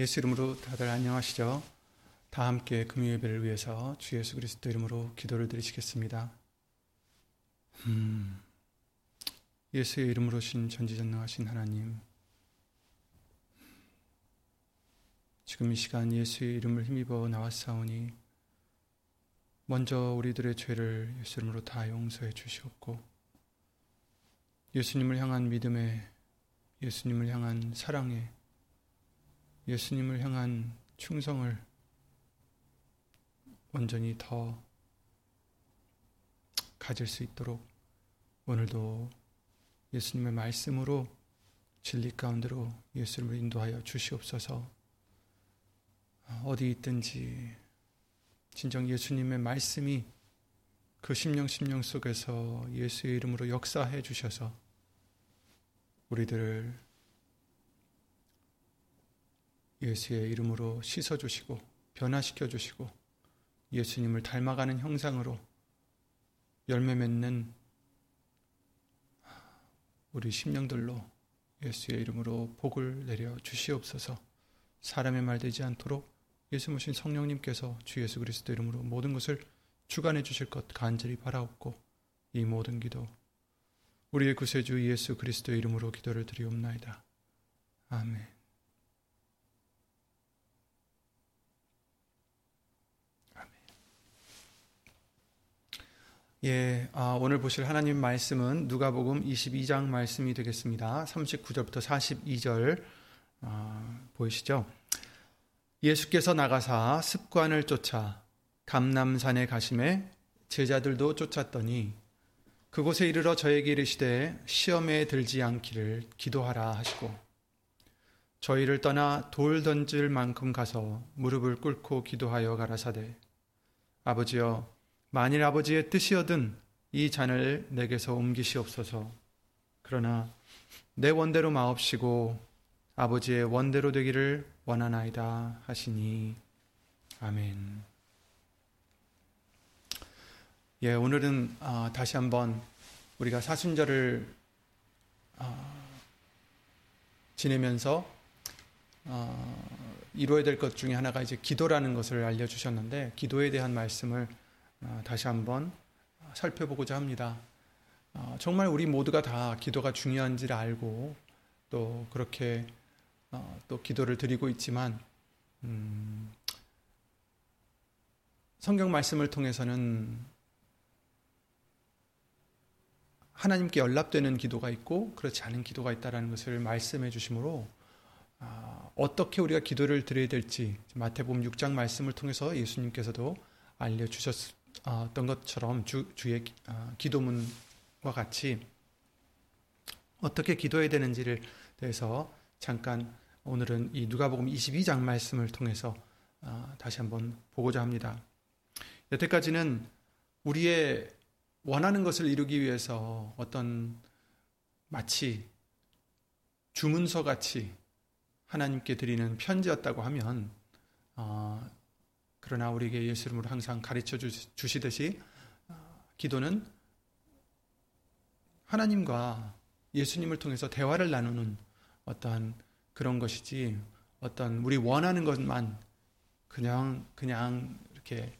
예수 이름으로 다들 안녕하시죠? 다 함께 금요 예배를 위해서 주 예수 그리스도 이름으로 기도를 드리시겠습니다. 예수의 이름으로 오신 전지전능하신 하나님, 지금 이 시간 예수의 이름을 힘입어 나왔사오니 먼저 우리들의 죄를 예수 이름으로 다 용서해 주시옵고, 예수님을 향한 믿음에, 예수님을 향한 사랑에, 예수님을 향한 충성을 온전히 더 가질 수 있도록 오늘도 예수님의 말씀으로 진리 가운데로 예수님을 인도하여 주시옵소서. 어디 있든지 진정 예수님의 말씀이 그 심령 속에서 예수의 이름으로 역사해 주셔서 우리들을 예수의 이름으로 씻어주시고 변화시켜주시고 예수님을 닮아가는 형상으로 열매 맺는 우리 심령들로 예수의 이름으로 복을 내려 주시옵소서. 사람의 말 되지 않도록 예수 모신 성령님께서 주 예수 그리스도 이름으로 모든 것을 주관해 주실 것 간절히 바라옵고, 이 모든 기도 우리의 구세주 예수 그리스도 이름으로 기도를 드리옵나이다. 아멘. 아멘. 오늘 보실 하나님 말씀은 누가복음 22장 말씀이 되겠습니다. 39절부터 42절 보이시죠? 예수께서 나가사 습관을 쫓아 감람산에 가심에 제자들도 쫓았더니 그곳에 이르러 저에게 이르시되 시험에 들지 않기를 기도하라 하시고, 저희를 떠나 돌 던질 만큼 가서 무릎을 꿇고 기도하여 가라사대, 아버지여 만일 아버지의 뜻이여든 이 잔을 내게서 옮기시옵소서. 그러나 내 원대로 마옵시고 아버지의 원대로 되기를 원하나이다 하시니. 아멘. 오늘은 다시 한번 우리가 사순절을 지내면서 이루어야 될 것 중에 하나가 이제 기도라는 것을 알려주셨는데, 기도에 대한 말씀을 다시 한번 살펴보고자 합니다. 정말 우리 모두가 다 기도가 중요한지를 알고 또 그렇게 또 기도를 드리고 있지만, 성경 말씀을 통해서는 하나님께 연락되는 기도가 있고 그렇지 않은 기도가 있다는 것을 말씀해 주시므로 어떻게 우리가 기도를 드려야 될지 마태복음 6장 말씀을 통해서 예수님께서도 알려주셨던 것처럼 주의 기도문과 같이 어떻게 기도해야 되는지를 대해서 잠깐 오늘은 이 누가복음 22장 말씀을 통해서 다시 한번 보고자 합니다. 여태까지는 우리의 원하는 것을 이루기 위해서 어떤 마치 주문서 같이 하나님께 드리는 편지였다고 하면, 그러나 우리에게 예수 이름으로 항상 가르쳐 주시듯이 기도는 하나님과 예수님을 통해서 대화를 나누는 어떠한 그런 것이지, 어떤 우리 원하는 것만 그냥 이렇게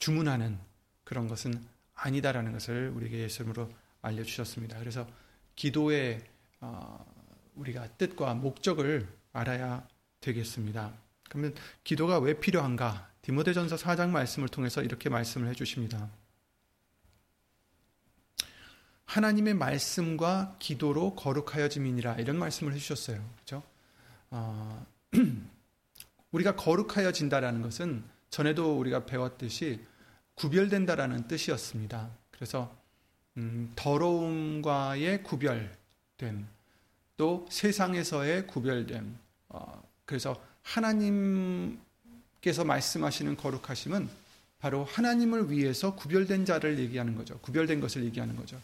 주문하는 그런 것은 아니다라는 것을 우리에게 예수님으로 알려주셨습니다. 그래서 기도의 우리가 뜻과 목적을 알아야 되겠습니다. 그러면 기도가 왜 필요한가? 디모데전서 4장 말씀을 통해서 이렇게 말씀을 해주십니다. 하나님의 말씀과 기도로 거룩하여짐이니라, 이런 말씀을 해주셨어요. 그렇죠? 우리가 거룩하여진다라는 것은 전에도 우리가 배웠듯이 구별된다라는 뜻이었습니다. 그래서 더러움과의 구별됨, 또 세상에서의 구별됨, 그래서 하나님께서 말씀하시는 거룩하심은 바로 하나님을 위해서 구별된 자를 얘기하는 거죠. 구별된 것을 얘기하는 거죠.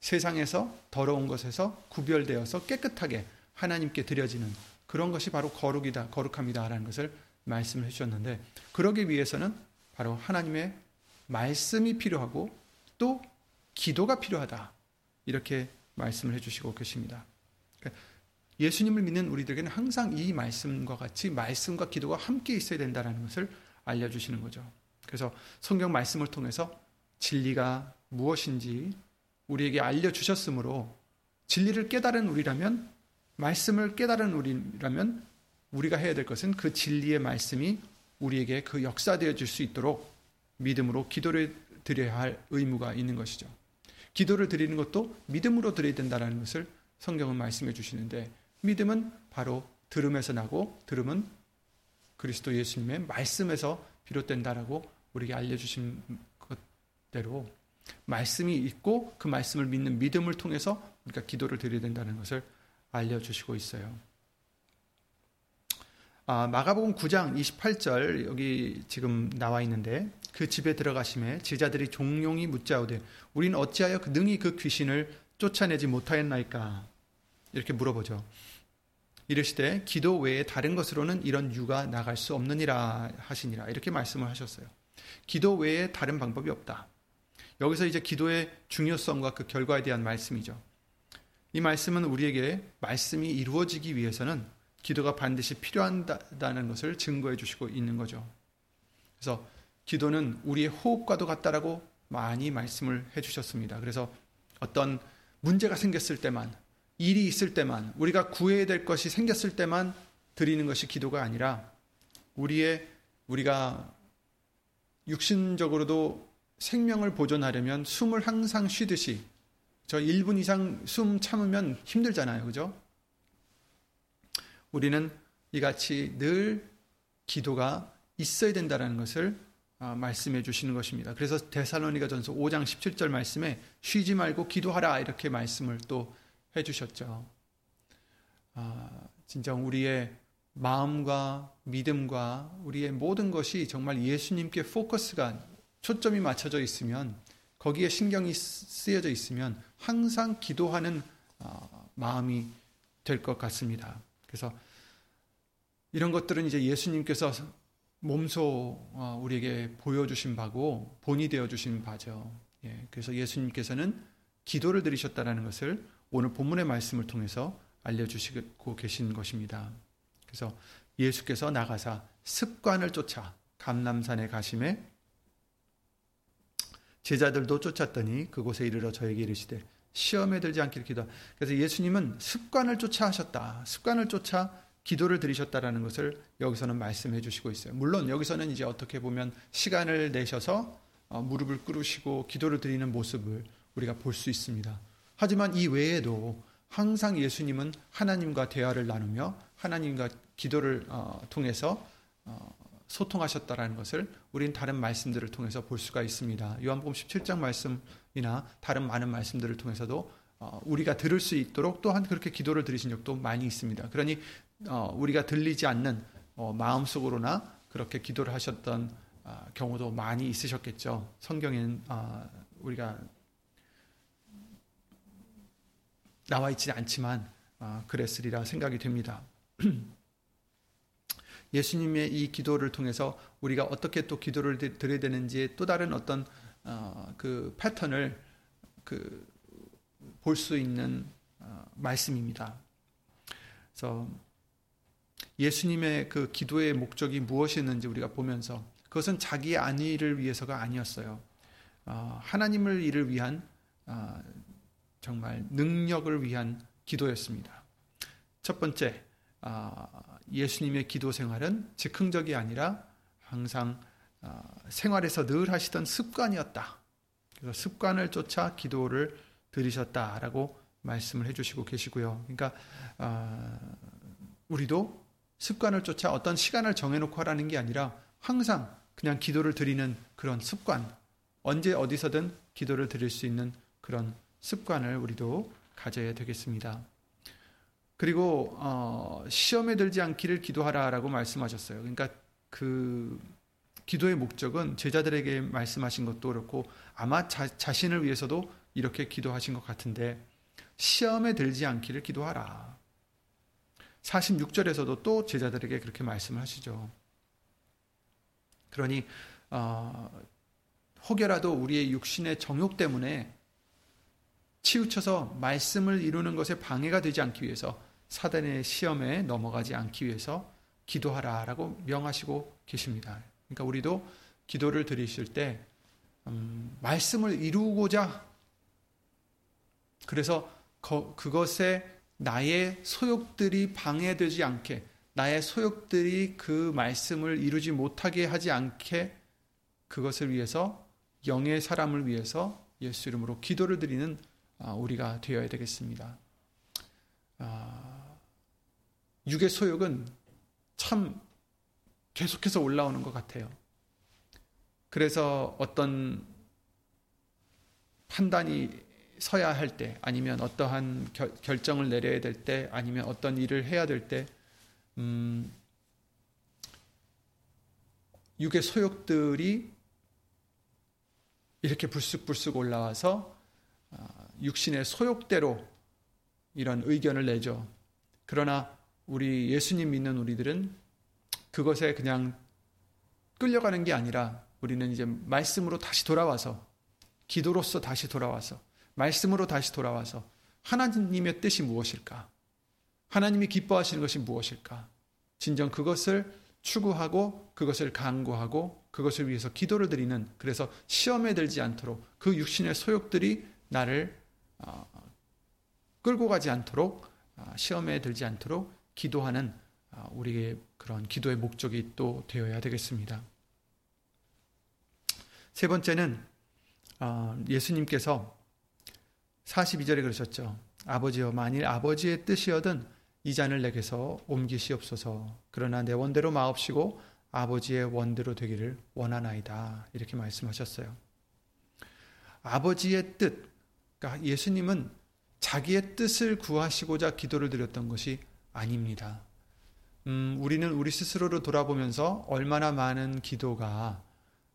세상에서 더러운 것에서 구별되어서 깨끗하게 하나님께 드려지는 그런 것이 바로 거룩이다, 거룩함이다라는 것을 말씀을 해주셨는데, 그러기 위해서는 바로 하나님의 말씀이 필요하고 또 기도가 필요하다, 이렇게 말씀을 해주시고 계십니다. 예수님을 믿는 우리들에게는 항상 이 말씀과 같이 말씀과 기도가 함께 있어야 된다는 것을 알려주시는 거죠. 그래서 성경 말씀을 통해서 진리가 무엇인지 우리에게 알려주셨으므로 진리를 깨달은 우리라면, 말씀을 깨달은 우리라면 우리가 해야 될 것은 그 진리의 말씀이 우리에게 그 역사되어 줄 수 있도록 믿음으로 기도를 드려야 할 의무가 있는 것이죠. 기도를 드리는 것도 믿음으로 드려야 된다는 것을 성경은 말씀해 주시는데, 믿음은 바로 들음에서 나고 들음은 그리스도 예수님의 말씀에서 비롯된다라고 우리에게 알려주신 것대로 말씀이 있고 그 말씀을 믿는 믿음을 통해서 우리가 기도를 드려야 된다는 것을 알려주시고 있어요. 마가복음 9장 28절 여기 지금 나와 있는데, 그 집에 들어가심에 제자들이 종용히 묻자오되 우리는 어찌하여 능히 그 귀신을 쫓아내지 못하였나이까 이렇게 물어보죠. 이르시되 기도 외에 다른 것으로는 이런 유가 나갈 수 없느니라 하시니라 이렇게 말씀을 하셨어요. 기도 외에 다른 방법이 없다. 여기서 이제 기도의 중요성과 그 결과에 대한 말씀이죠. 이 말씀은 우리에게 말씀이 이루어지기 위해서는 기도가 반드시 필요하다는 것을 증거해 주시고 있는 거죠. 그래서 기도는 우리의 호흡과도 같다라고 많이 말씀을 해 주셨습니다. 그래서 어떤 문제가 생겼을 때만, 일이 있을 때만, 우리가 구해야 될 것이 생겼을 때만 드리는 것이 기도가 아니라 우리가 육신적으로도 생명을 보존하려면 숨을 항상 쉬듯이, 저 1분 이상 숨 참으면 힘들잖아요. 그죠? 우리는 이같이 늘 기도가 있어야 된다는 것을 말씀해 주시는 것입니다. 그래서 데살로니가전서 5장 17절 말씀에 쉬지 말고 기도하라 이렇게 말씀을 또 해주셨죠. 진짜 우리의 마음과 믿음과 우리의 모든 것이 정말 예수님께 포커스가 초점이 맞춰져 있으면, 거기에 신경이 쓰여져 있으면 항상 기도하는 마음이 될 것 같습니다. 그래서 이런 것들은 이제 예수님께서 몸소 우리에게 보여주신 바고 본이 되어주신 바죠. 그래서 예수님께서는 기도를 드리셨다라는 것을 오늘 본문의 말씀을 통해서 알려주시고 계신 것입니다. 그래서 예수께서 나가사 습관을 쫓아 감람산에 가심에 제자들도 쫓았더니 그곳에 이르러 저에게 이르시되 시험에 들지 않기를 기도하라. 그래서 예수님은 습관을 쫓아 하셨다. 습관을 쫓아 기도를 드리셨다라는 것을 여기서는 말씀해 주시고 있어요. 물론 여기서는 이제 어떻게 보면 시간을 내셔서 무릎을 꿇으시고 기도를 드리는 모습을 우리가 볼 수 있습니다. 하지만 이 외에도 항상 예수님은 하나님과 대화를 나누며 하나님과 기도를 통해서 소통하셨다라는 것을 우린 다른 말씀들을 통해서 볼 수가 있습니다. 요한복음 17장 말씀이나 다른 많은 말씀들을 통해서도 우리가 들을 수 있도록 또한 그렇게 기도를 드리신 적도 많이 있습니다. 그러니 우리가 들리지 않는 마음속으로나 그렇게 기도를 하셨던 경우도 많이 있으셨겠죠. 성경에는 우리가 나와 있지 않지만 그랬으리라 생각이 됩니다. 예수님의 이 기도를 통해서 우리가 어떻게 또 기도를 드려야 되는지 또 다른 어떤 그 패턴을 볼 수 있는 말씀입니다. 그래서 예수님의 그 기도의 목적이 무엇이었는지 우리가 보면서 그것은 자기의 안위를 위해서가 아니었어요. 하나님을 이를 위한 정말 능력을 위한 기도였습니다. 첫 번째, 예수님의 기도 생활은 즉흥적이 아니라 항상 생활에서 늘 하시던 습관이었다. 그래서 습관을 쫓아 기도를 드리셨다라고 말씀을 해주시고 계시고요. 그러니까 우리도 습관을 쫓아 어떤 시간을 정해놓고 하라는 게 아니라 항상 그냥 기도를 드리는 그런 습관, 언제 어디서든 기도를 드릴 수 있는 그런 습관을 우리도 가져야 되겠습니다. 그리고 시험에 들지 않기를 기도하라라고 말씀하셨어요. 그러니까 그 기도의 목적은 제자들에게 말씀하신 것도 그렇고 아마 자신을 위해서도 이렇게 기도하신 것 같은데, 시험에 들지 않기를 기도하라. 46절에서도 또 제자들에게 그렇게 말씀을 하시죠. 그러니 혹여라도 우리의 육신의 정욕 때문에 치우쳐서 말씀을 이루는 것에 방해가 되지 않기 위해서 사단의 시험에 넘어가지 않기 위해서 기도하라라고 명하시고 계십니다. 그러니까 우리도 기도를 드리실 때 말씀을 이루고자, 그래서 그것에 나의 소욕들이 방해되지 않게, 나의 소욕들이 그 말씀을 이루지 못하게 하지 않게, 그것을 위해서 영의 사람을 위해서 예수 이름으로 기도를 드리는 우리가 되어야 되겠습니다. 육의 소욕은 참 계속해서 올라오는 것 같아요. 그래서 어떤 판단이 서야 할 때, 아니면 어떠한 결정을 내려야 될 때, 아니면 어떤 일을 해야 될 때, 육의 소욕들이 이렇게 불쑥불쑥 올라와서 육신의 소욕대로 이런 의견을 내죠. 그러나 우리 예수님 믿는 우리들은 그것에 그냥 끌려가는 게 아니라, 우리는 이제 말씀으로 다시 돌아와서, 기도로서 다시 돌아와서, 말씀으로 다시 돌아와서 하나님의 뜻이 무엇일까? 하나님이 기뻐하시는 것이 무엇일까? 진정 그것을 추구하고, 그것을 간구하고, 그것을 위해서 기도를 드리는, 그래서 시험에 들지 않도록, 그 육신의 소욕들이 나를 끌고 가지 않도록, 시험에 들지 않도록 기도하는 우리의 그런 기도의 목적이 또 되어야 되겠습니다. 세 번째는 예수님께서 42절에 그러셨죠. 아버지여, 만일 아버지의 뜻이여든 이 잔을 내게서 옮기시옵소서. 그러나 내 원대로 마옵시고 아버지의 원대로 되기를 원하나이다. 이렇게 말씀하셨어요. 아버지의 뜻, 그러니까 예수님은 자기의 뜻을 구하시고자 기도를 드렸던 것이 아닙니다. 우리는 우리 스스로를 돌아보면서 얼마나 많은 기도가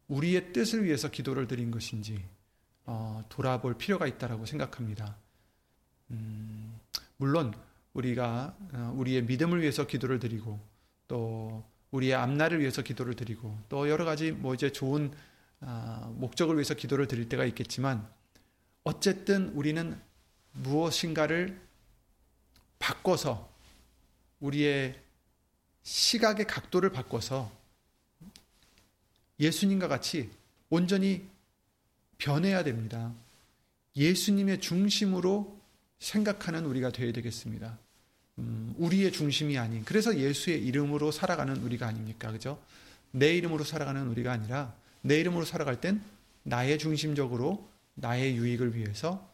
우리의 뜻을 위해서 기도를 드린 것인지 돌아볼 필요가 있다고 생각합니다. 물론 우리가 우리의 믿음을 위해서 기도를 드리고, 또 우리의 앞날을 위해서 기도를 드리고, 또 여러 가지 이제 좋은 목적을 위해서 기도를 드릴 때가 있겠지만, 어쨌든 우리는 무엇인가를 바꿔서, 우리의 시각의 각도를 바꿔서 예수님과 같이 온전히 변해야 됩니다. 예수님의 중심으로 생각하는 우리가 되어야 되겠습니다. 우리의 중심이 아닌, 그래서 예수의 이름으로 살아가는 우리가 아닙니까? 그죠? 내 이름으로 살아가는 우리가 아니라, 내 이름으로 살아갈 땐 나의 중심적으로 나의 유익을 위해서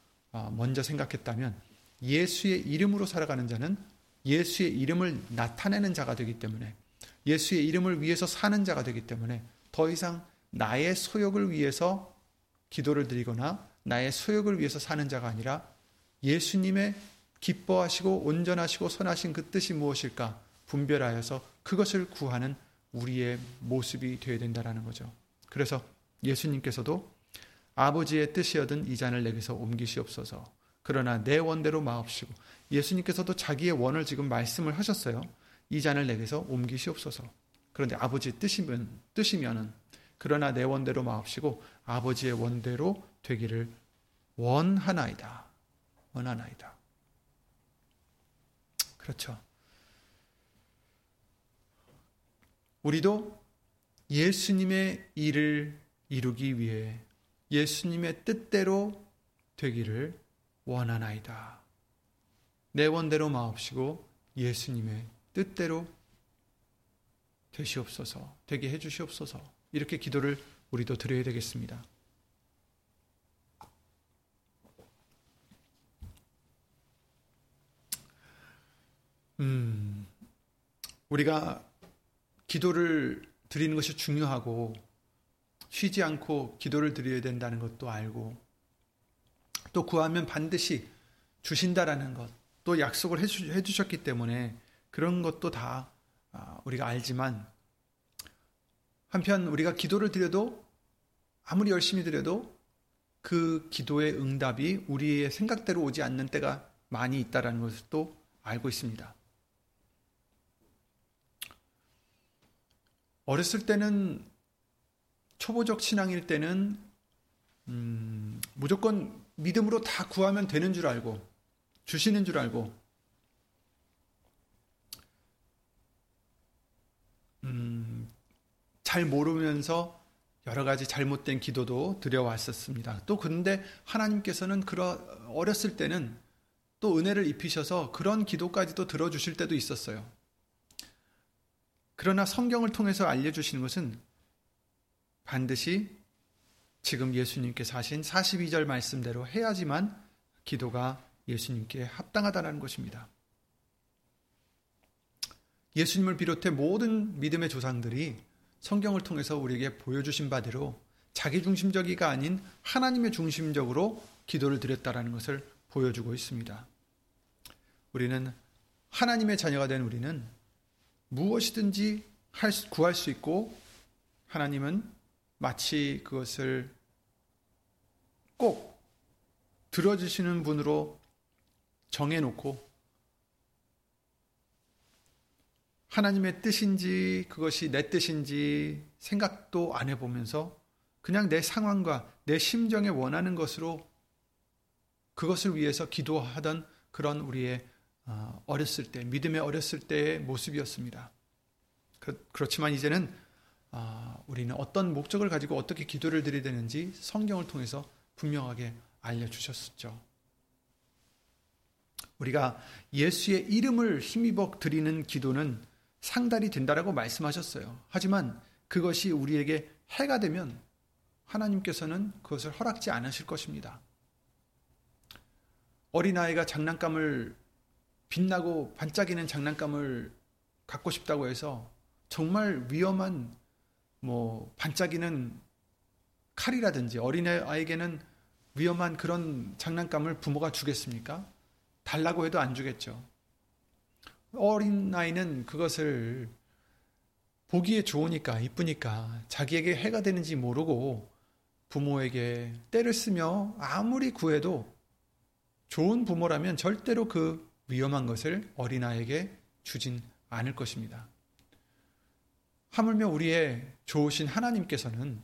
먼저 생각했다면, 예수의 이름으로 살아가는 자는 예수의 이름을 나타내는 자가 되기 때문에, 예수의 이름을 위해서 사는 자가 되기 때문에, 더 이상 나의 소욕을 위해서 기도를 드리거나 나의 소욕을 위해서 사는 자가 아니라, 예수님의 기뻐하시고 온전하시고 선하신 그 뜻이 무엇일까 분별하여서 그것을 구하는 우리의 모습이 되어야 된다는 거죠. 그래서 예수님께서도 아버지의 뜻이여든 이 잔을 내게서 옮기시옵소서. 그러나 내 원대로 마옵시고, 예수님께서도 자기의 원을 지금 말씀을 하셨어요. 이 잔을 내게서 옮기시옵소서. 그런데 아버지의 뜻이면은 그러나 내 원대로 마옵시고 아버지의 원대로 되기를 원하나이다. 원하나이다. 그렇죠. 우리도 예수님의 일을 이루기 위해 예수님의 뜻대로 되기를 원하나이다. 내 원대로 마옵시고 예수님의 뜻대로 되시옵소서, 되게 해주시옵소서. 이렇게 기도를 우리도 드려야 되겠습니다. 우리가 기도를 드리는 것이 중요하고, 쉬지 않고 기도를 드려야 된다는 것도 알고, 또 구하면 반드시 주신다라는 것, 또 약속을 해주셨기 때문에 그런 것도 다 우리가 알지만, 한편 우리가 기도를 드려도, 아무리 열심히 드려도 그 기도의 응답이 우리의 생각대로 오지 않는 때가 많이 있다라는 것을 또 알고 있습니다. 어렸을 때는, 초보적 신앙일 때는 무조건 믿음으로 다 구하면 되는 줄 알고, 주시는 줄 알고, 잘 모르면서 여러 가지 잘못된 기도도 드려왔었습니다. 또 그런데 하나님께서는 어렸을 때는 또 은혜를 입히셔서 그런 기도까지도 들어주실 때도 있었어요. 그러나 성경을 통해서 알려주시는 것은 반드시 지금 예수님께서 하신 42절 말씀대로 해야지만 기도가 예수님께 합당하다는 것입니다. 예수님을 비롯해 모든 믿음의 조상들이 성경을 통해서 우리에게 보여주신 바대로 자기중심적이가 아닌 하나님의 중심적으로 기도를 드렸다라는 것을 보여주고 있습니다. 우리는 하나님의 자녀가 된 우리는 무엇이든지 구할 수 있고 하나님은 마치 그것을 꼭 들어주시는 분으로 정해놓고 하나님의 뜻인지 그것이 내 뜻인지 생각도 안 해보면서 그냥 내 상황과 내 심정에 원하는 것으로 그것을 위해서 기도하던 그런 우리의 어렸을 때, 믿음의 어렸을 때의 모습이었습니다. 그렇지만 이제는 우리는 어떤 목적을 가지고 어떻게 기도를 드려야 되는지 성경을 통해서 분명하게 알려주셨었죠. 우리가 예수의 이름을 힘입어 드리는 기도는 상달이 된다라고 말씀하셨어요. 하지만 그것이 우리에게 해가 되면 하나님께서는 그것을 허락지 않으실 것입니다. 어린아이가 빛나고 반짝이는 장난감을 갖고 싶다고 해서 정말 위험한 반짝이는 칼이라든지 어린아이에게는 위험한 그런 장난감을 부모가 주겠습니까? 달라고 해도 안 주겠죠. 어린아이는 그것을 보기에 좋으니까 이쁘니까 자기에게 해가 되는지 모르고 부모에게 떼를 쓰며 아무리 구해도 좋은 부모라면 절대로 그 위험한 것을 어린아이에게 주진 않을 것입니다. 하물며 우리의 좋으신 하나님께서는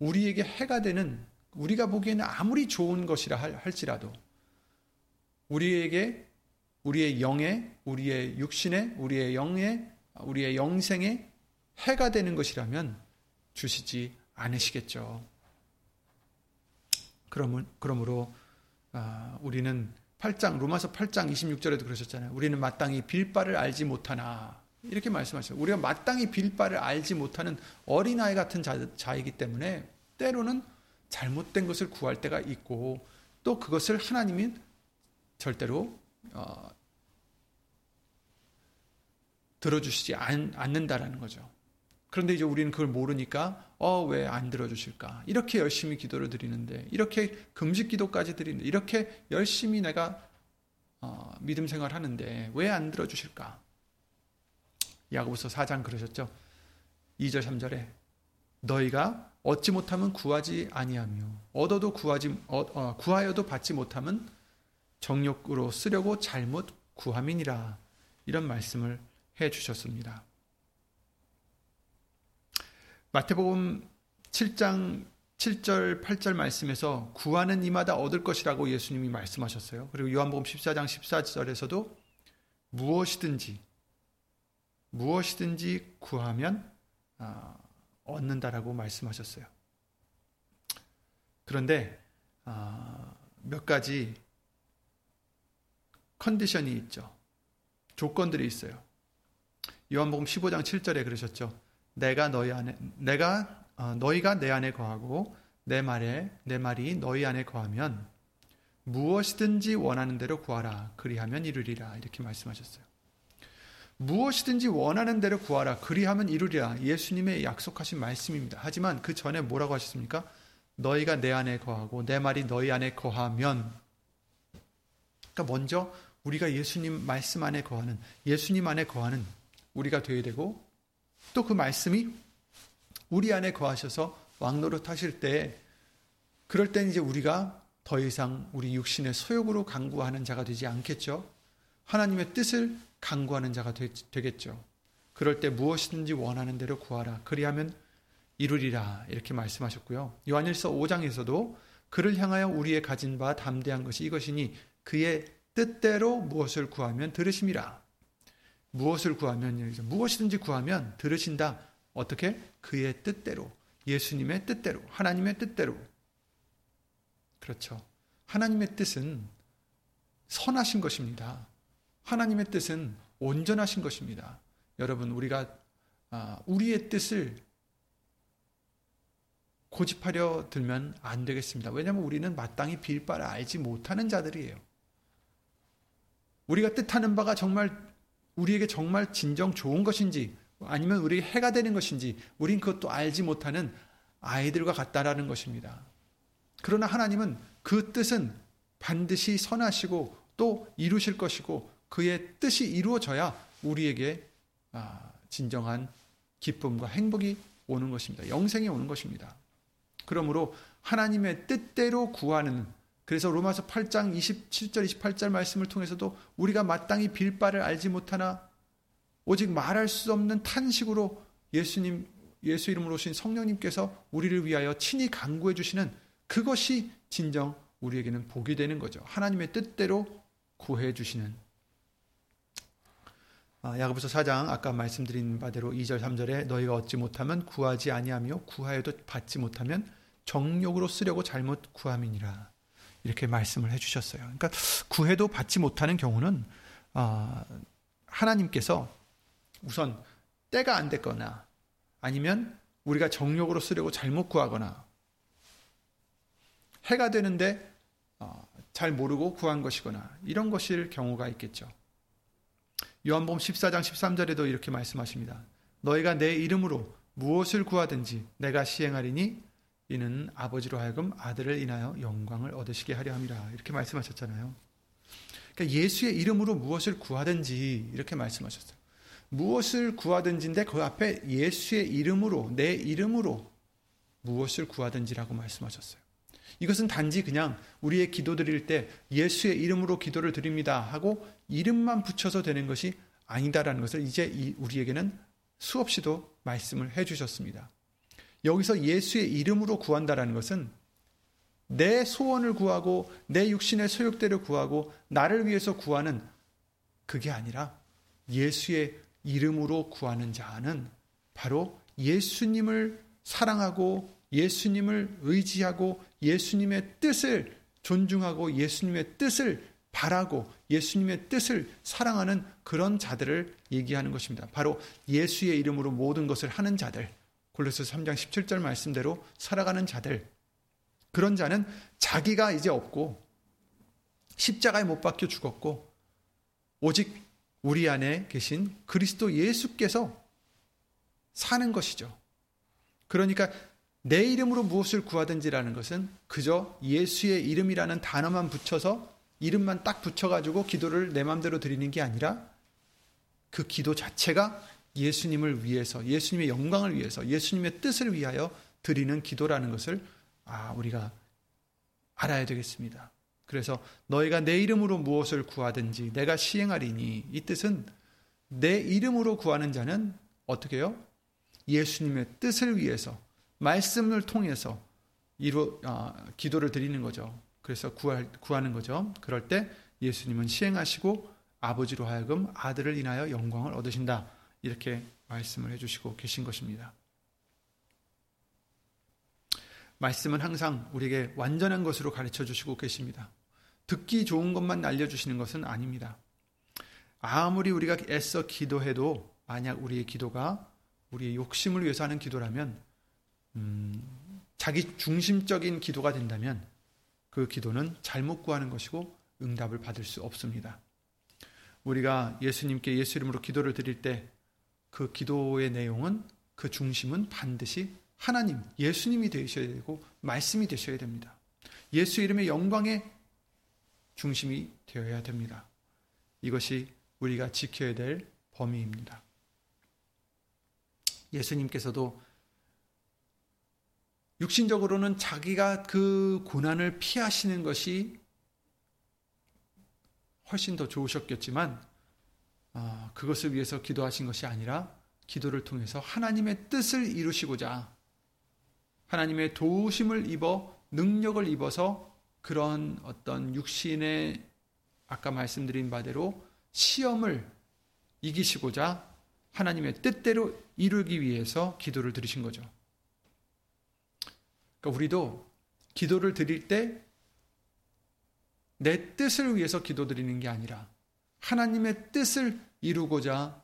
우리에게 해가 되는 우리가 보기에는 아무리 좋은 것이라 할지라도 우리에게 우리의 영에 우리의 육신에 우리의 영에 우리의 영생에 해가 되는 것이라면 주시지 않으시겠죠. 그러므로 우리는 로마서 8장 26절에도 그러셨잖아요. 우리는 마땅히 빌 바를 알지 못하나 이렇게 말씀하셨어요. 우리가 마땅히 빌 바를 알지 못하는 어린아이 같은 자이기 때문에 때로는 잘못된 것을 구할 때가 있고 또 그것을 하나님이 절대로 들어주시지 않는다라는 거죠. 그런데 이제 우리는 그걸 모르니까 왜 안 들어주실까? 이렇게 열심히 기도를 드리는데 이렇게 금식 기도까지 드리는데 이렇게 열심히 내가 믿음 생활하는데 왜 안 들어주실까? 야고보서 4장 그러셨죠. 2절 3절에 너희가 얻지 못하면 구하지 아니하며 얻어도 구하여도 받지 못하면 정욕으로 쓰려고 잘못 구함이니라 이런 말씀을 해주셨습니다. 마태복음 7장 7절 8절 말씀에서 구하는 이마다 얻을 것이라고 예수님이 말씀하셨어요. 그리고 요한복음 14장 14절에서도 무엇이든지 구하면 얻는다라고 말씀하셨어요. 그런데 몇 가지 컨디션이 있죠. 조건들이 있어요. 요한복음 15장 7절에 그러셨죠. 너희가 내 안에 거하고 내 말이 너희 안에 거하면 무엇이든지 원하는 대로 구하라. 그리하면 이루리라. 이렇게 말씀하셨어요. 무엇이든지 원하는 대로 구하라. 그리하면 이루리라. 예수님의 약속하신 말씀입니다. 하지만 그 전에 뭐라고 하셨습니까? 너희가 내 안에 거하고 내 말이 너희 안에 거하면. 그러니까 먼저 우리가 예수님 말씀 안에 거하는, 예수님 안에 거하는 우리가 되어야 되고 또 그 말씀이 우리 안에 거하셔서 왕노릇 하실 때 그럴 땐 이제 우리가 더 이상 우리 육신의 소욕으로 강구하는 자가 되지 않겠죠. 하나님의 뜻을 강구하는 자가 되겠죠. 그럴 때 무엇이든지 원하는 대로 구하라. 그리하면 이루리라. 이렇게 말씀하셨고요. 요한일서 5장에서도 그를 향하여 우리의 가진 바 담대한 것이 이것이니 그의 뜻대로 무엇을 구하면 들으심이라. 무엇이든지 구하면 들으신다. 어떻게? 그의 뜻대로, 예수님의 뜻대로, 하나님의 뜻대로. 그렇죠. 하나님의 뜻은 선하신 것입니다. 하나님의 뜻은 온전하신 것입니다. 여러분, 우리가 우리의 뜻을 고집하려 들면 안 되겠습니다. 왜냐하면 우리는 마땅히 빌 바를 알지 못하는 자들이에요. 우리가 뜻하는 바가 정말 우리에게 정말 진정 좋은 것인지 아니면 우리의 해가 되는 것인지 우린 그것도 알지 못하는 아이들과 같다라는 것입니다. 그러나 하나님은 그 뜻은 반드시 선하시고 또 이루실 것이고 그의 뜻이 이루어져야 우리에게 진정한 기쁨과 행복이 오는 것입니다. 영생이 오는 것입니다. 그러므로 하나님의 뜻대로 구하는, 그래서 로마서 8장 27절 28절 말씀을 통해서도 우리가 마땅히 빌 바를 알지 못하나 오직 말할 수 없는 탄식으로 예수 이름으로 오신 성령님께서 우리를 위하여 친히 간구해 주시는 그것이 진정 우리에게는 복이 되는 거죠. 하나님의 뜻대로 구해 주시는. 야고보서 4장 아까 말씀드린 바대로 2절 3절에 너희가 얻지 못하면 구하지 아니하며 구하여도 받지 못하면 정욕으로 쓰려고 잘못 구함이니라. 이렇게 말씀을 해주셨어요. 그러니까 구해도 받지 못하는 경우는 하나님께서 우선 때가 안 됐거나 아니면 우리가 정욕으로 쓰려고 잘못 구하거나 해가 되는데 잘 모르고 구한 것이거나 이런 것일 경우가 있겠죠. 요한복음 14장 13절에도 이렇게 말씀하십니다. 너희가 내 이름으로 무엇을 구하든지 내가 시행하리니 이는 아버지로 하여금 아들을 인하여 영광을 얻으시게 하려 함이라. 이렇게 말씀하셨잖아요. 그러니까 예수의 이름으로 무엇을 구하든지 이렇게 말씀하셨어요. 무엇을 구하든지인데 그 앞에 예수의 이름으로, 내 이름으로 무엇을 구하든지라고 말씀하셨어요. 이것은 단지 그냥 우리의 기도 드릴 때 예수의 이름으로 기도를 드립니다 하고 이름만 붙여서 되는 것이 아니다라는 것을 이제 우리에게는 수없이도 말씀을 해주셨습니다. 여기서 예수의 이름으로 구한다라는 것은 내 소원을 구하고 내 육신의 소욕대로 구하고 나를 위해서 구하는 그게 아니라 예수의 이름으로 구하는 자는 바로 예수님을 사랑하고 예수님을 의지하고 예수님의 뜻을 존중하고 예수님의 뜻을 바라고 예수님의 뜻을 사랑하는 그런 자들을 얘기하는 것입니다. 바로 예수의 이름으로 모든 것을 하는 자들, 골로새 3장 17절 말씀대로 살아가는 자들, 그런 자는 자기가 이제 없고 십자가에 못 박혀 죽었고 오직 우리 안에 계신 그리스도 예수께서 사는 것이죠. 그러니까 내 이름으로 무엇을 구하든지라는 것은 그저 예수의 이름이라는 단어만 붙여서 이름만 딱 붙여가지고 기도를 내 마음대로 드리는 게 아니라 그 기도 자체가 예수님을 위해서, 예수님의 영광을 위해서, 예수님의 뜻을 위하여 드리는 기도라는 것을 우리가 알아야 되겠습니다. 그래서 너희가 내 이름으로 무엇을 구하든지 내가 시행하리니, 이 뜻은 내 이름으로 구하는 자는 어떻게 해요? 예수님의 뜻을 위해서 말씀을 통해서 기도를 드리는 거죠. 그래서 구하는 거죠. 그럴 때 예수님은 시행하시고 아버지로 하여금 아들을 인하여 영광을 얻으신다. 이렇게 말씀을 해주시고 계신 것입니다. 말씀은 항상 우리에게 완전한 것으로 가르쳐주시고 계십니다. 듣기 좋은 것만 알려주시는 것은 아닙니다. 아무리 우리가 애써 기도해도 만약 우리의 기도가 우리의 욕심을 위해서 하는 기도라면 자기 중심적인 기도가 된다면 그 기도는 잘못 구하는 것이고 응답을 받을 수 없습니다. 우리가 예수님께 예수 이름으로 기도를 드릴 때 그 기도의 내용은, 그 중심은 반드시 하나님, 예수님이 되셔야 되고 말씀이 되셔야 됩니다. 예수 이름의 영광의 중심이 되어야 됩니다. 이것이 우리가 지켜야 될 범위입니다. 예수님께서도 육신적으로는 자기가 그 고난을 피하시는 것이 훨씬 더 좋으셨겠지만 그것을 위해서 기도하신 것이 아니라 기도를 통해서 하나님의 뜻을 이루시고자 하나님의 도우심을 입어 능력을 입어서 그런 어떤 육신의 아까 말씀드린 바대로 시험을 이기시고자 하나님의 뜻대로 이루기 위해서 기도를 드리신 거죠. 그러니까 우리도 기도를 드릴 때 내 뜻을 위해서 기도 드리는 게 아니라 하나님의 뜻을 이루고자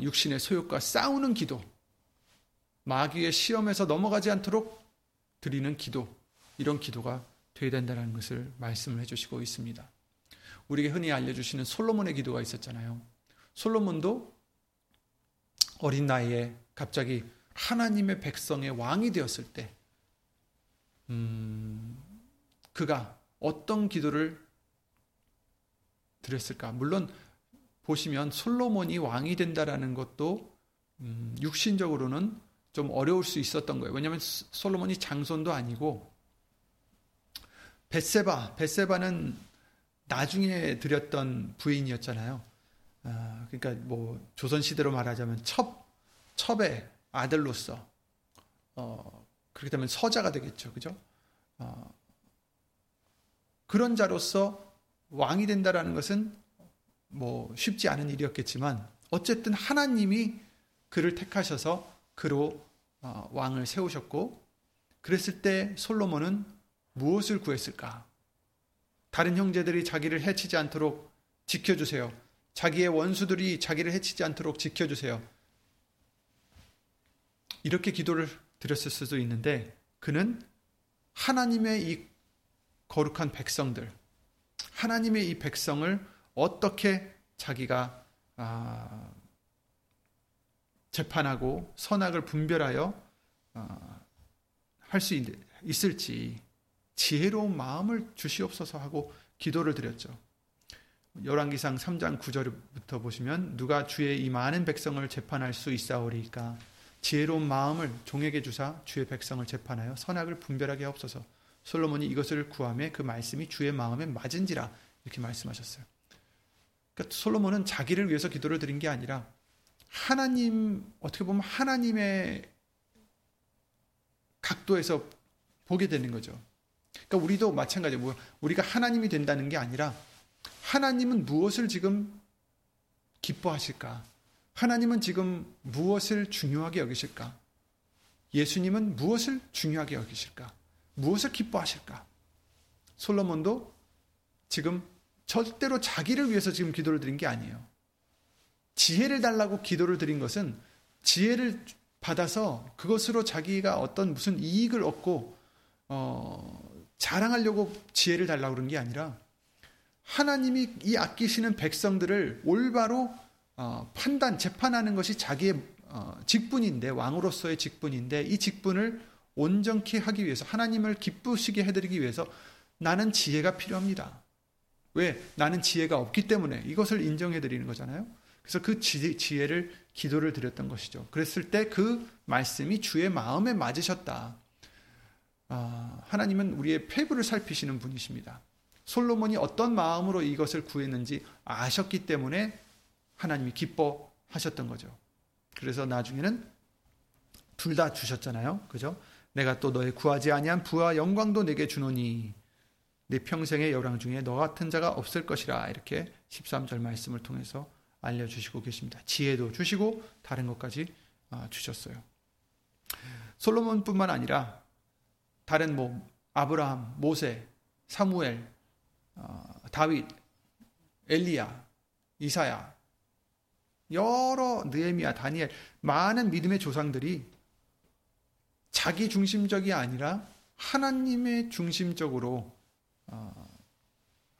육신의 소욕과 싸우는 기도, 마귀의 시험에서 넘어가지 않도록 드리는 기도, 이런 기도가 되어야 된다는 것을 말씀을 해주시고 있습니다. 우리에게 흔히 알려주시는 솔로몬의 기도가 있었잖아요. 솔로몬도 어린 나이에 갑자기 하나님의 백성의 왕이 되었을 때 그가 어떤 기도를 드렸을까? 물론 보시면 솔로몬이 왕이 된다라는 것도 육신적으로는 좀 어려울 수 있었던 거예요. 왜냐하면 솔로몬이 장손도 아니고 벳세바는 나중에 드렸던 부인이었잖아요. 그러니까 뭐 조선시대로 말하자면 첩의 아들로서 그렇게 되면 서자가 되겠죠. 그죠? 그런 자로서 왕이 된다라는 것은 뭐 쉽지 않은 일이었겠지만 어쨌든 하나님이 그를 택하셔서 그로 왕을 세우셨고, 그랬을 때 솔로몬은 무엇을 구했을까? 다른 형제들이 자기를 해치지 않도록 지켜주세요. 자기의 원수들이 자기를 해치지 않도록 지켜주세요. 이렇게 기도를 드렸을 수도 있는데, 그는 하나님의 이 거룩한 백성들, 하나님의 이 백성을 어떻게 자기가 재판하고 선악을 분별하여 할 수 있을지 지혜로운 마음을 주시옵소서 하고 기도를 드렸죠. 열왕기상 3장 9절부터 보시면, 누가 주의 이 많은 백성을 재판할 수 있사오리까? 지혜로운 마음을 종에게 주사 주의 백성을 재판하여 선악을 분별하게 하옵소서. 솔로몬이 이것을 구하며 그 말씀이 주의 마음에 맞은지라, 이렇게 말씀하셨어요. 그러니까 솔로몬은 자기를 위해서 기도를 드린 게 아니라 어떻게 보면 하나님의 각도에서 보게 되는 거죠. 그러니까 우리도 마찬가지예요. 우리가 하나님이 된다는 게 아니라 하나님은 무엇을 지금 기뻐하실까? 하나님은 지금 무엇을 중요하게 여기실까? 예수님은 무엇을 중요하게 여기실까? 무엇을 기뻐하실까? 솔로몬도 지금 절대로 자기를 위해서 지금 기도를 드린 게 아니에요. 지혜를 달라고 기도를 드린 것은 지혜를 받아서 그것으로 자기가 어떤 무슨 이익을 얻고 자랑하려고 지혜를 달라고 그런 게 아니라 하나님이 이 아끼시는 백성들을 올바로 재판하는 것이 자기의 직분인데, 왕으로서의 직분인데, 이 직분을 온전케 하기 위해서, 하나님을 기쁘시게 해드리기 위해서 나는 지혜가 필요합니다. 왜? 나는 지혜가 없기 때문에. 이것을 인정해드리는 거잖아요. 그래서 그 지혜를 기도를 드렸던 것이죠. 그랬을 때 그 말씀이 주의 마음에 맞으셨다. 하나님은 우리의 폐부를 살피시는 분이십니다. 솔로몬이 어떤 마음으로 이것을 구했는지 아셨기 때문에 하나님이 기뻐하셨던 거죠. 그래서 나중에는 둘 다 주셨잖아요. 그죠? 내가 또 너의 구하지 아니한 부와 영광도 내게 주노니 내 평생의 열왕 중에 너 같은 자가 없을 것이라, 이렇게 13절 말씀을 통해서 알려주시고 계십니다. 지혜도 주시고 다른 것까지 주셨어요. 솔로몬뿐만 아니라 다른 아브라함, 모세, 사무엘, 다윗, 엘리야, 이사야, 여러 느헤미야, 다니엘, 많은 믿음의 조상들이 자기 중심적이 아니라 하나님의 중심적으로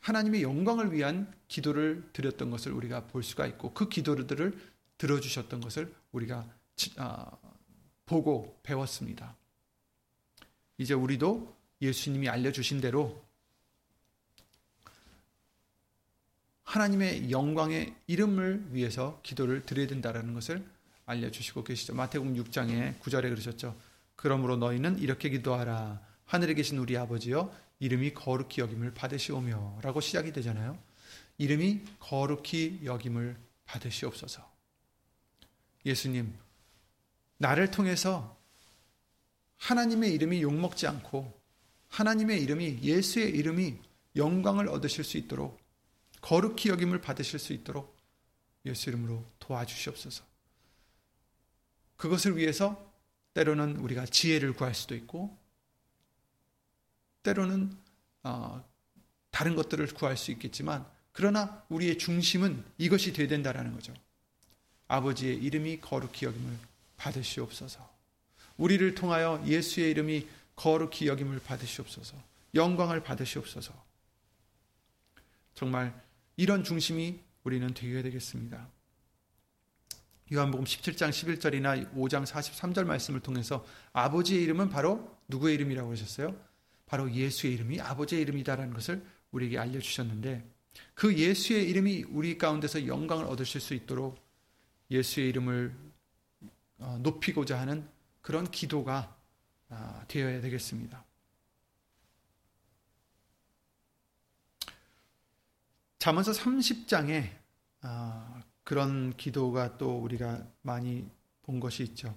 하나님의 영광을 위한 기도를 드렸던 것을 우리가 볼 수가 있고, 그 기도들을 들어주셨던 것을 우리가 보고 배웠습니다. 이제 우리도 예수님이 알려주신 대로 하나님의 영광의 이름을 위해서 기도를 드려야 된다는 것을 알려주시고 계시죠. 마태복음 6장에 9절에 그러셨죠. 그러므로 너희는 이렇게 기도하라. 하늘에 계신 우리 아버지여, 이름이 거룩히 여김을 받으시오며, 라고 시작이 되잖아요. 이름이 거룩히 여김을 받으시옵소서. 예수님, 나를 통해서 하나님의 이름이 욕먹지 않고 하나님의 이름이, 예수의 이름이 영광을 얻으실 수 있도록, 거룩히 여김을 받으실 수 있도록 예수 이름으로 도와주시옵소서. 그것을 위해서 때로는 우리가 지혜를 구할 수도 있고 때로는 다른 것들을 구할 수 있겠지만 그러나 우리의 중심은 이것이 되어야 된다라는 거죠. 아버지의 이름이 거룩히 여김을 받으시옵소서. 우리를 통하여 예수의 이름이 거룩히 여김을 받으시옵소서. 영광을 받으시옵소서. 정말 이런 중심이 우리는 되어야 되겠습니다. 요한복음 17장 11절이나 5장 43절 말씀을 통해서 아버지의 이름은 바로 누구의 이름이라고 하셨어요? 바로 예수의 이름이 아버지의 이름이다라는 것을 우리에게 알려주셨는데 그 예수의 이름이 우리 가운데서 영광을 얻으실 수 있도록 예수의 이름을 높이고자 하는 그런 기도가 되어야 되겠습니다. 잠언서 30장에 그런 기도가 또 우리가 많이 본 것이 있죠.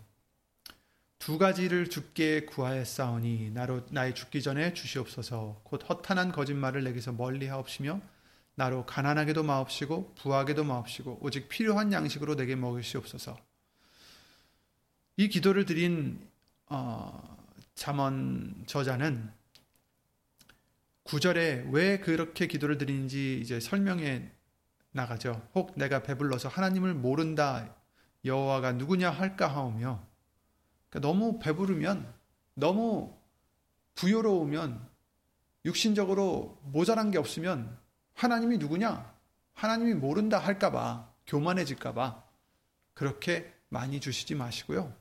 두 가지를 주께 구하였사오니 나의 죽기 전에 주시옵소서. 곧 허탄한 거짓말을 내게서 멀리하옵시며 나로 가난하게도 마옵시고 부하게도 마옵시고 오직 필요한 양식으로 내게 먹이시옵소서. 이 기도를 드린 잠언 저자는 9절에 왜 그렇게 기도를 드리는지 이제 설명해 나가죠. 혹 내가 배불러서 하나님을 모른다 여호와가 누구냐 할까 하오며, 그러니까 너무 배부르면, 너무 부요로우면, 육신적으로 모자란 게 없으면 하나님이 누구냐, 하나님이 모른다 할까봐, 교만해질까봐 그렇게 많이 주시지 마시고요.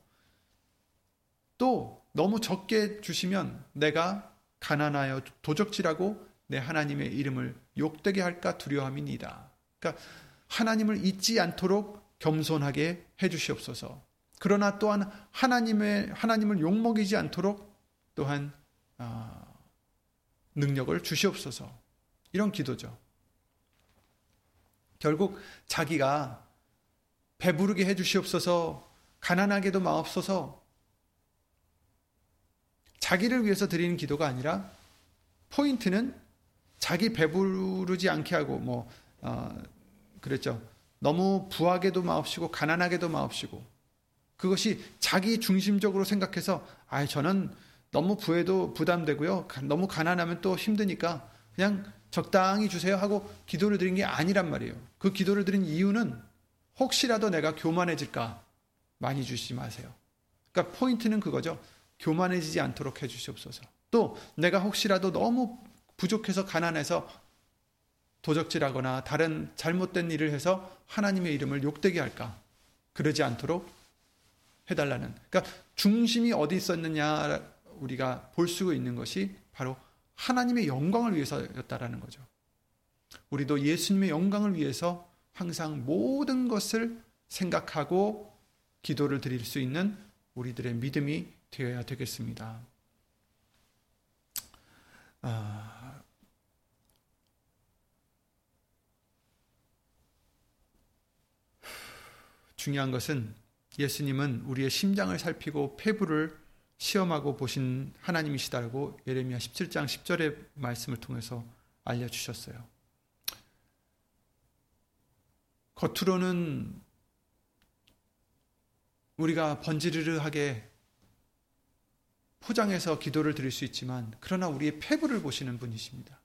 또 너무 적게 주시면 내가 가난하여 도적질하고 내 하나님의 이름을 욕되게 할까 두려움이니이다. 그러니까 하나님을 잊지 않도록 겸손하게 해주시옵소서. 그러나 또한 하나님을 욕먹이지 않도록 또한 능력을 주시옵소서. 이런 기도죠. 결국 자기가 배부르게 해주시옵소서, 가난하게도 마옵소서, 자기를 위해서 드리는 기도가 아니라 포인트는 자기 배부르지 않게 하고 그랬죠. 너무 부하게도 마옵시고 가난하게도 마옵시고, 그것이 자기 중심적으로 생각해서 저는 너무 부해도 부담되고요, 너무 가난하면 또 힘드니까 그냥 적당히 주세요 하고 기도를 드린 게 아니란 말이에요. 그 기도를 드린 이유는 혹시라도 내가 교만해질까, 많이 주시지 마세요. 그러니까 포인트는 그거죠. 교만해지지 않도록 해주시옵소서. 또 내가 혹시라도 너무 부족해서 가난해서 도적질하거나 다른 잘못된 일을 해서 하나님의 이름을 욕되게 할까, 그러지 않도록 해달라는, 그러니까 중심이 어디 있었느냐 우리가 볼 수 있는 것이 바로 하나님의 영광을 위해서였다라는 거죠. 우리도 예수님의 영광을 위해서 항상 모든 것을 생각하고 기도를 드릴 수 있는 우리들의 믿음이 되어야 되겠습니다. 중요한 것은 예수님은 우리의 심장을 살피고 폐부를 시험하고 보신 하나님이시다라고 예레미야 17장 10절의 말씀을 통해서 알려주셨어요. 겉으로는 우리가 번지르르하게 포장해서 기도를 드릴 수 있지만 그러나 우리의 폐부를 보시는 분이십니다.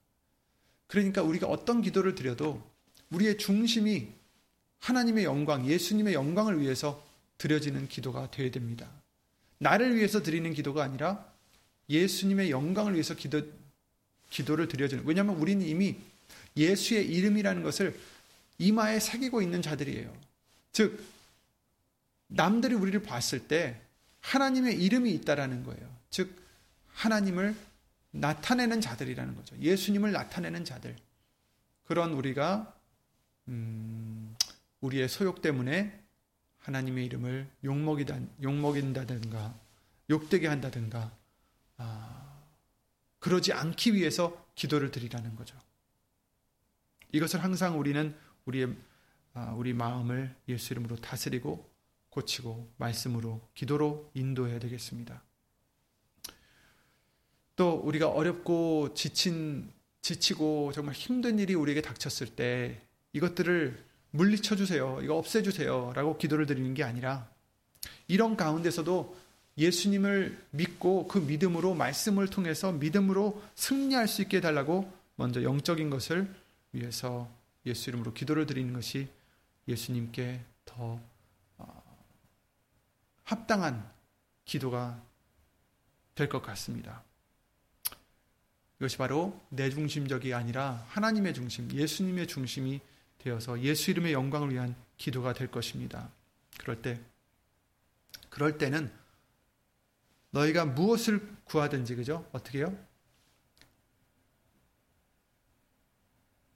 그러니까 우리가 어떤 기도를 드려도 우리의 중심이 하나님의 영광, 예수님의 영광을 위해서 드려지는 기도가 되어야 됩니다. 나를 위해서 드리는 기도가 아니라 예수님의 영광을 위해서 기도를 드려지는, 왜냐하면 우리는 이미 예수의 이름이라는 것을 이마에 새기고 있는 자들이에요. 즉 남들이 우리를 봤을 때 하나님의 이름이 있다라는 거예요. 즉 하나님을 나타내는 자들이라는 거죠. 예수님을 나타내는 자들. 그런 우리가 우리의 소욕 때문에 하나님의 이름을 욕먹인다든가 욕되게 한다든가 그러지 않기 위해서 기도를 드리라는 거죠. 이것을 항상 우리는 우리 마음을 예수 이름으로 다스리고 고치고 말씀으로 기도로 인도해야 되겠습니다. 또 우리가 어렵고 지치고 정말 힘든 일이 우리에게 닥쳤을 때 이것들을 물리쳐 주세요, 이거 없애주세요 라고 기도를 드리는 게 아니라 이런 가운데서도 예수님을 믿고 그 믿음으로 말씀을 통해서 믿음으로 승리할 수 있게 해달라고 먼저 영적인 것을 위해서 예수 이름으로 기도를 드리는 것이 예수님께 더 합당한 기도가 될 것 같습니다. 이것이 바로 내 중심적이 아니라 하나님의 중심, 예수님의 중심이 되어서 예수 이름의 영광을 위한 기도가 될 것입니다. 그럴 때는 너희가 무엇을 구하든지, 그죠? 어떻게 해요?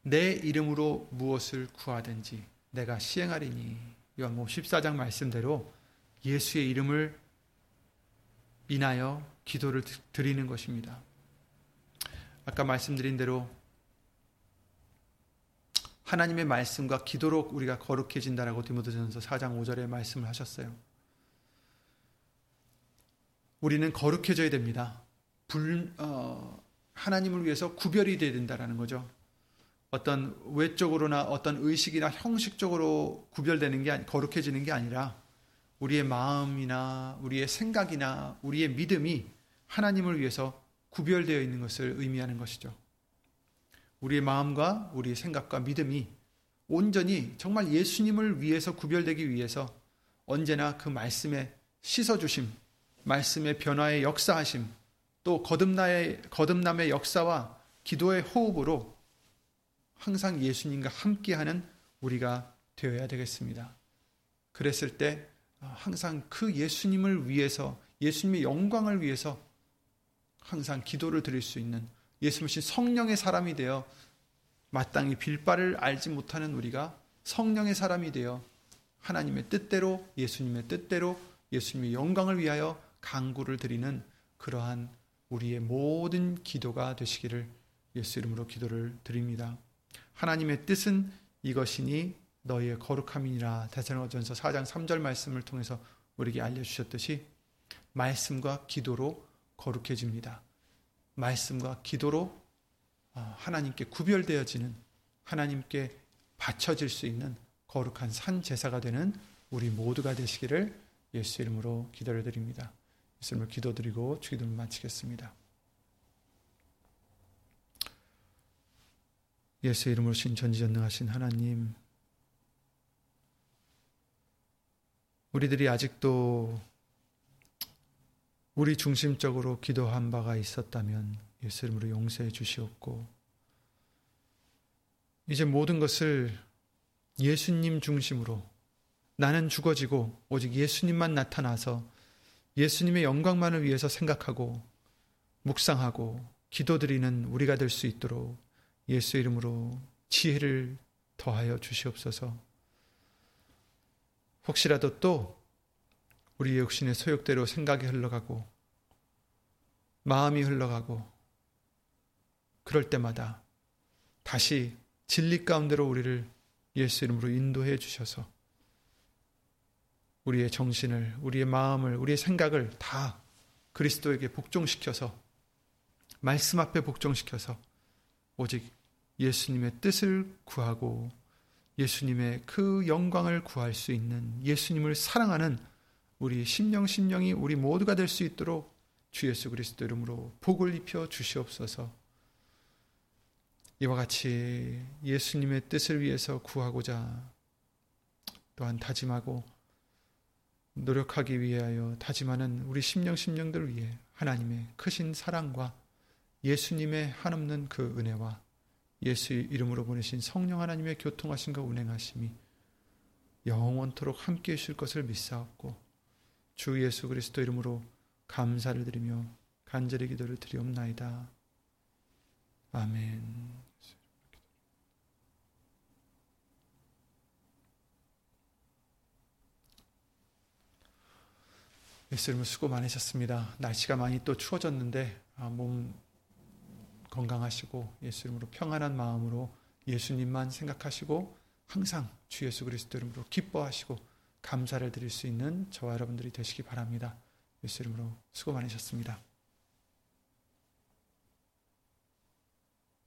내 이름으로 무엇을 구하든지 내가 시행하리니. 요한복음 14장 말씀대로 예수의 이름을 인하여 기도를 드리는 것입니다. 아까 말씀드린 대로 하나님의 말씀과 기도로 우리가 거룩해진다라고 디모데전서 4장 5절에 말씀을 하셨어요. 우리는 거룩해져야 됩니다. 하나님을 위해서 구별이 돼야 된다라는 거죠. 어떤 외적으로나 어떤 의식이나 형식적으로 구별되는 게 거룩해지는 게 아니라 우리의 마음이나 우리의 생각이나 우리의 믿음이 하나님을 위해서 구별되어 있는 것을 의미하는 것이죠. 우리의 마음과 우리의 생각과 믿음이 온전히 정말 예수님을 위해서 구별되기 위해서 언제나 그 말씀에 씻어주심, 말씀의 변화의 역사하심, 또 거듭남의 역사와 기도의 호흡으로 항상 예수님과 함께하는 우리가 되어야 되겠습니다. 그랬을 때 항상 그 예수님을 위해서, 예수님의 영광을 위해서 항상 기도를 드릴 수 있는 예수님이신 성령의 사람이 되어, 마땅히 빌바를 알지 못하는 우리가 성령의 사람이 되어 하나님의 뜻대로, 예수님의 뜻대로, 예수님의 영광을 위하여 간구를 드리는 그러한 우리의 모든 기도가 되시기를 예수 이름으로 기도를 드립니다. 하나님의 뜻은 이것이니 너희의 거룩함이니라. 데살로니가전서 4장 3절 말씀을 통해서 우리에게 알려주셨듯이 말씀과 기도로 거룩해집니다. 말씀과 기도로 하나님께 구별되어지는, 하나님께 바쳐질 수 있는 거룩한 산 제사가 되는 우리 모두가 되시기를 예수 이름으로 기도를 드립니다. 예수 이름으로 기도드리고 주기도를 마치겠습니다. 예수 이름으로 신 전지전능하신 하나님, 우리들이 아직도 우리 중심적으로 기도한 바가 있었다면 예수 이름으로 용서해 주시옵고, 이제 모든 것을 예수님 중심으로, 나는 죽어지고 오직 예수님만 나타나서 예수님의 영광만을 위해서 생각하고 묵상하고 기도드리는 우리가 될 수 있도록 예수 이름으로 지혜를 더하여 주시옵소서. 혹시라도 또 우리의 육신의 소욕대로 생각이 흘러가고 마음이 흘러가고 그럴 때마다 다시 진리 가운데로 우리를 예수 이름으로 인도해 주셔서 우리의 정신을, 우리의 마음을, 우리의 생각을 다 그리스도에게 복종시켜서, 말씀 앞에 복종시켜서 오직 예수님의 뜻을 구하고 예수님의 그 영광을 구할 수 있는, 예수님을 사랑하는 우리 심령이 우리 모두가 될 수 있도록 주 예수 그리스도 이름으로 복을 입혀 주시옵소서. 이와 같이 예수님의 뜻을 위해서 구하고자 또한 다짐하고 노력하기 위하여 다짐하는 우리 심령들 위해 하나님의 크신 사랑과 예수님의 한없는 그 은혜와 예수 이름으로 보내신 성령 하나님의 교통하심과 운행하심이 영원토록 함께해 주실 것을 믿사옵고, 주 예수 그리스도 이름으로 감사를 드리며 간절히 기도를 드리옵나이다. 아멘. 예수 이름으로 수고 많으셨습니다. 날씨가 많이 또 추워졌는데 몸 건강하시고 예수 이름으로 평안한 마음으로 예수님만 생각하시고 항상 주 예수 그리스도 이름으로 기뻐하시고 감사를 드릴 수 있는 저와 여러분들이 되시기 바랍니다. 예수 이름으로 수고 많으셨습니다.